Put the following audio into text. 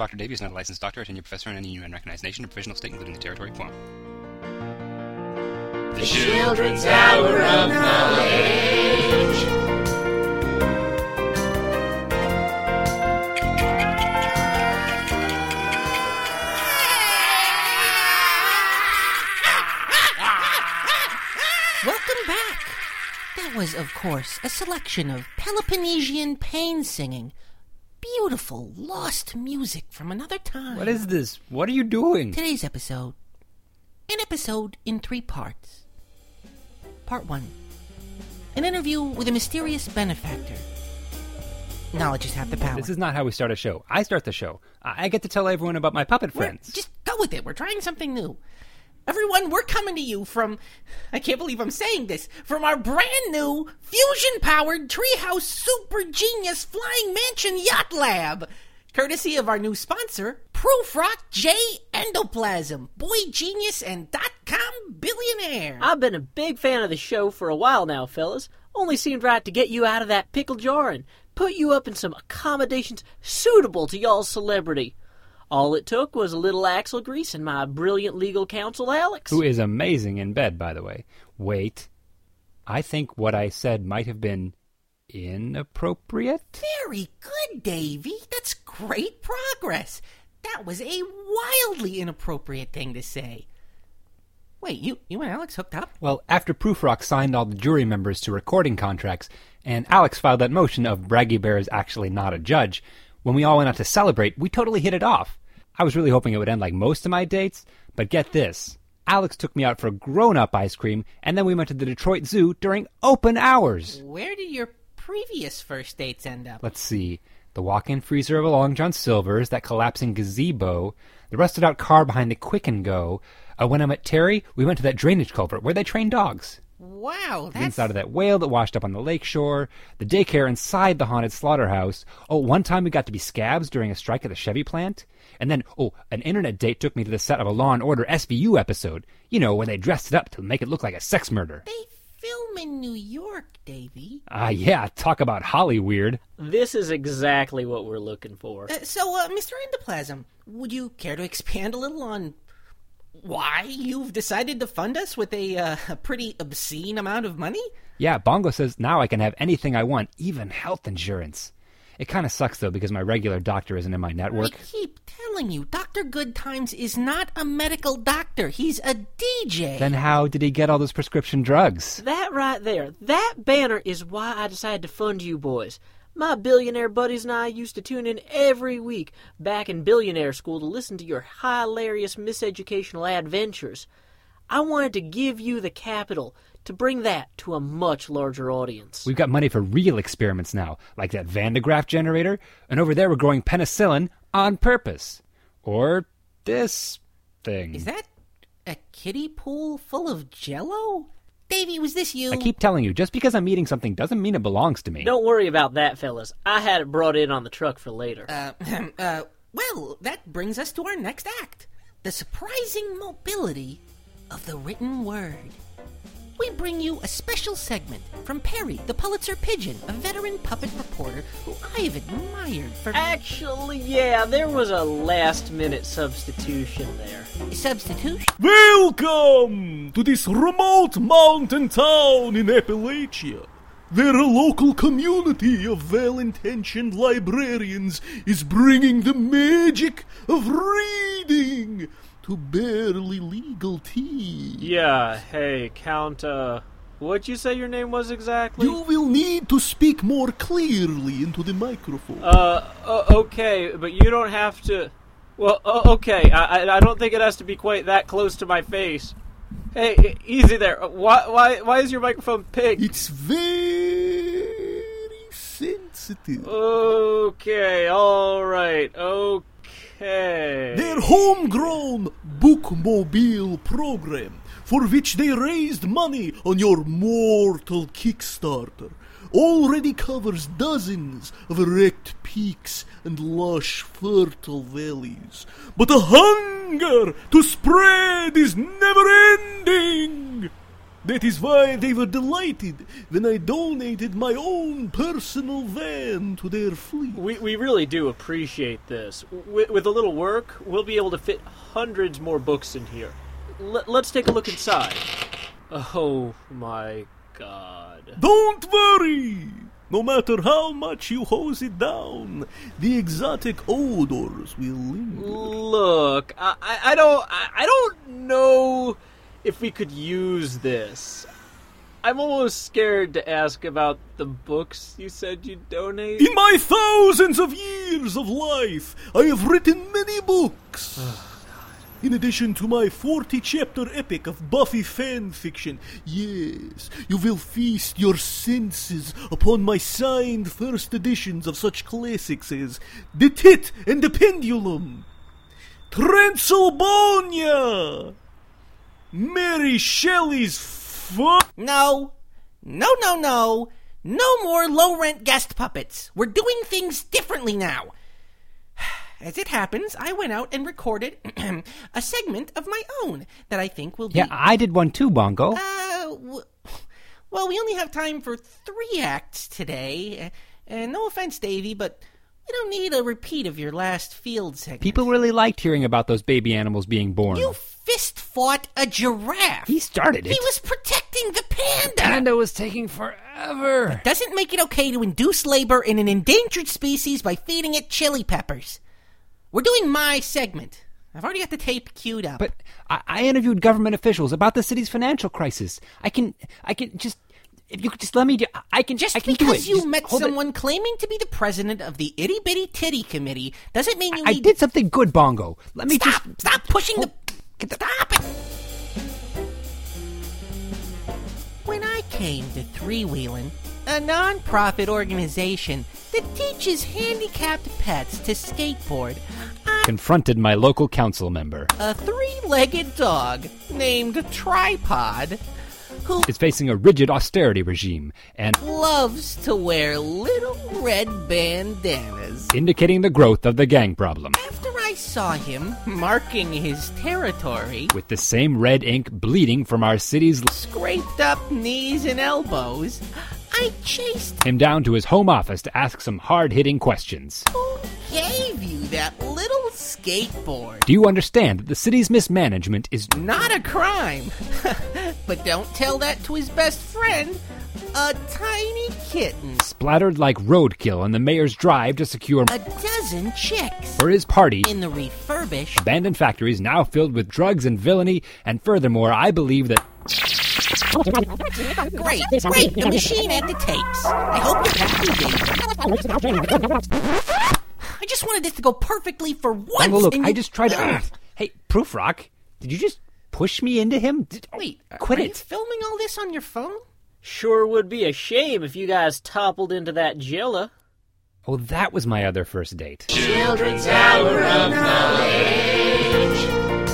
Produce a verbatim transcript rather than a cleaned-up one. Doctor Davy is not a licensed doctor or tenured professor in any U N recognized nation or provisional state, including the territory form. The Children's Hour of Knowledge. That was, of course, a selection of Peloponnesian pain singing. Beautiful, lost music from another time. What is this? What are you doing? Today's episode. An episode in three parts. Part one. An interview with a mysterious benefactor. Knowledge is half the power. This is not how we start a show. I start the show. I get to tell everyone about my puppet friends. We're, just go with it. We're trying something new. Everyone, we're coming to you from, I can't believe I'm saying this, from our brand new, fusion-powered, treehouse, super-genius, flying mansion yacht lab. Courtesy of our new sponsor, Prufrock J. Endoplasm, boy genius and dot-com billionaire. I've been a big fan of the show for a while now, fellas. Only seemed right to get you out of that pickle jar and put you up in some accommodations suitable to y'all's celebrity. All it took was a little axle grease and my brilliant legal counsel, Alex. Who is amazing in bed, by the way. Wait, I think what I said might have been inappropriate. Very good, Davy. That's great progress. That was a wildly inappropriate thing to say. Wait, you, you and Alex hooked up? Well, after Prufrock signed all the jury members to recording contracts, and Alex filed that motion of Braggy Bear is actually not a judge, when we all went out to celebrate, we totally hit it off. I was really hoping it would end like most of my dates, but get this. Alex took me out for grown-up ice cream, and then we went to the Detroit Zoo during open hours. Where did your previous first dates end up? Let's see. The walk-in freezer of a Long John Silver's, that collapsing gazebo, the rusted-out car behind the Quick and Go. Uh, when I met Terry, we went to that drainage culvert where they train dogs. Wow, that's... inside of that whale that washed up on the lakeshore, the daycare inside the haunted slaughterhouse. Oh, one time we got to be scabs during a strike at the Chevy plant. And then, oh, an internet date took me to the set of a Law and Order S V U episode. You know, where they dressed it up to make it look like a sex murder. They film in New York, Davy. Ah, uh, yeah, talk about Holly weird. This is exactly what we're looking for. Uh, so, uh, Mister Endoplasm, would you care to expand a little on... why you've decided to fund us with a, uh, a pretty obscene amount of money? Yeah, Bongo says now I can have anything I want, even health insurance. It kind of sucks, though, because my regular doctor isn't in my network. I keep telling you, Doctor Goodtimes is not a medical doctor. He's a D J. Then how did he get all those prescription drugs? That right there, that banner is why I decided to fund you boys. My billionaire buddies and I used to tune in every week back in billionaire school to listen to your hilarious miseducational adventures. I wanted to give you the capital to bring that to a much larger audience. We've got money for real experiments now, like that Van de Graaff generator, and over there we're growing penicillin on purpose. Or this thing. Is that a kiddie pool full of Jell-O? Davy, was this you? I keep telling you, just because I'm eating something doesn't mean it belongs to me. Don't worry about that, fellas. I had it brought in on the truck for later. Uh, uh, well, that brings us to our next act. The surprising mobility of the written word. We bring you a special segment from Perry, the Pulitzer Pigeon, a veteran puppet reporter who I've admired for... Actually, yeah, there was a last-minute substitution there. Substitution? Welcome to this remote mountain town in Appalachia. Their local community of well-intentioned librarians is bringing the magic of reading to barely legal tea. Yeah, hey, Count, uh, what'd you say your name was exactly? You will need to speak more clearly into the microphone. Uh, uh okay, but you don't have to... Well, uh, okay, I, I I don't think it has to be quite that close to my face. Hey, easy there. Why why why is your microphone pink? It's very sensitive. Okay, all right, okay. Hey. Their homegrown Bookmobile program, for which they raised money on your mortal Kickstarter, already covers dozens of erect peaks and lush, fertile valleys. But the hunger to spread is never-ending. That is why they were delighted when I donated my own personal van to their fleet. We we really do appreciate this. With, with a little work, we'll be able to fit hundreds more books in here. L- let's take a look inside. Oh my God. Don't worry! No matter how much you hose it down, the exotic odors will linger. Look, I, I, I don't I, I don't know if we could use this. I'm almost scared to ask about the books you said you'd donate. In my thousands of years of life, I have written many books. In addition to my forty-chapter epic of Buffy fan fiction, yes, you will feast your senses upon my signed first editions of such classics as The Tit and the Pendulum, Transylbonia, Mary Shelley's fu- No, no, no, no, no more low-rent guest puppets. We're doing things differently now. As it happens, I went out and recorded a segment of my own that I think will be... Yeah, I did one too, Bongo. Uh, w- well, we only have time for three acts today. And uh, no offense, Davey, but we don't need a repeat of your last field segment. People really liked hearing about those baby animals being born. You fist-fought a giraffe. He started it. He was protecting the panda. The panda was taking forever. It doesn't make it okay to induce labor in an endangered species by feeding it chili peppers. We're doing my segment. I've already got the tape queued up. But I, I interviewed government officials about the city's financial crisis. I can, I can just, if you could just let me do, I can, just I can do it. Just because you met someone it. claiming to be the president of the Itty Bitty Titty Committee doesn't mean you I, need... I did something good, Bongo. Let me stop, just... Stop pushing hold, the... the... Stop it! When I came to Three Wheelin', a non-profit organization that teaches handicapped pets to skateboard, I confronted my local council member, a three-legged dog named Tripod, who is facing a rigid austerity regime and loves to wear little red bandanas, indicating the growth of the gang problem. After I saw him marking his territory with the same red ink bleeding from our city's scraped up knees and elbows, I chased him down to his home office to ask some hard-hitting questions. Who gave you that little skateboard? Do you understand that the city's mismanagement is not a crime? But don't tell that to his best friend, a tiny kitten. Splattered like roadkill on the mayor's drive to secure a dozen chicks for his party in the refurbished abandoned factories now filled with drugs and villainy, and furthermore, I believe that... Great, great, the machine and the tapes. I hope you're happy. I just wanted this to go perfectly for once. Well, look, and you... I just tried to... Hey, Prufrock, did you just push me into him? Did... Wait, quit it. Are you filming all this on your phone? Sure would be a shame if you guys toppled into that Jilla. Oh, that was my other first date. Children's Hour of Knowledge.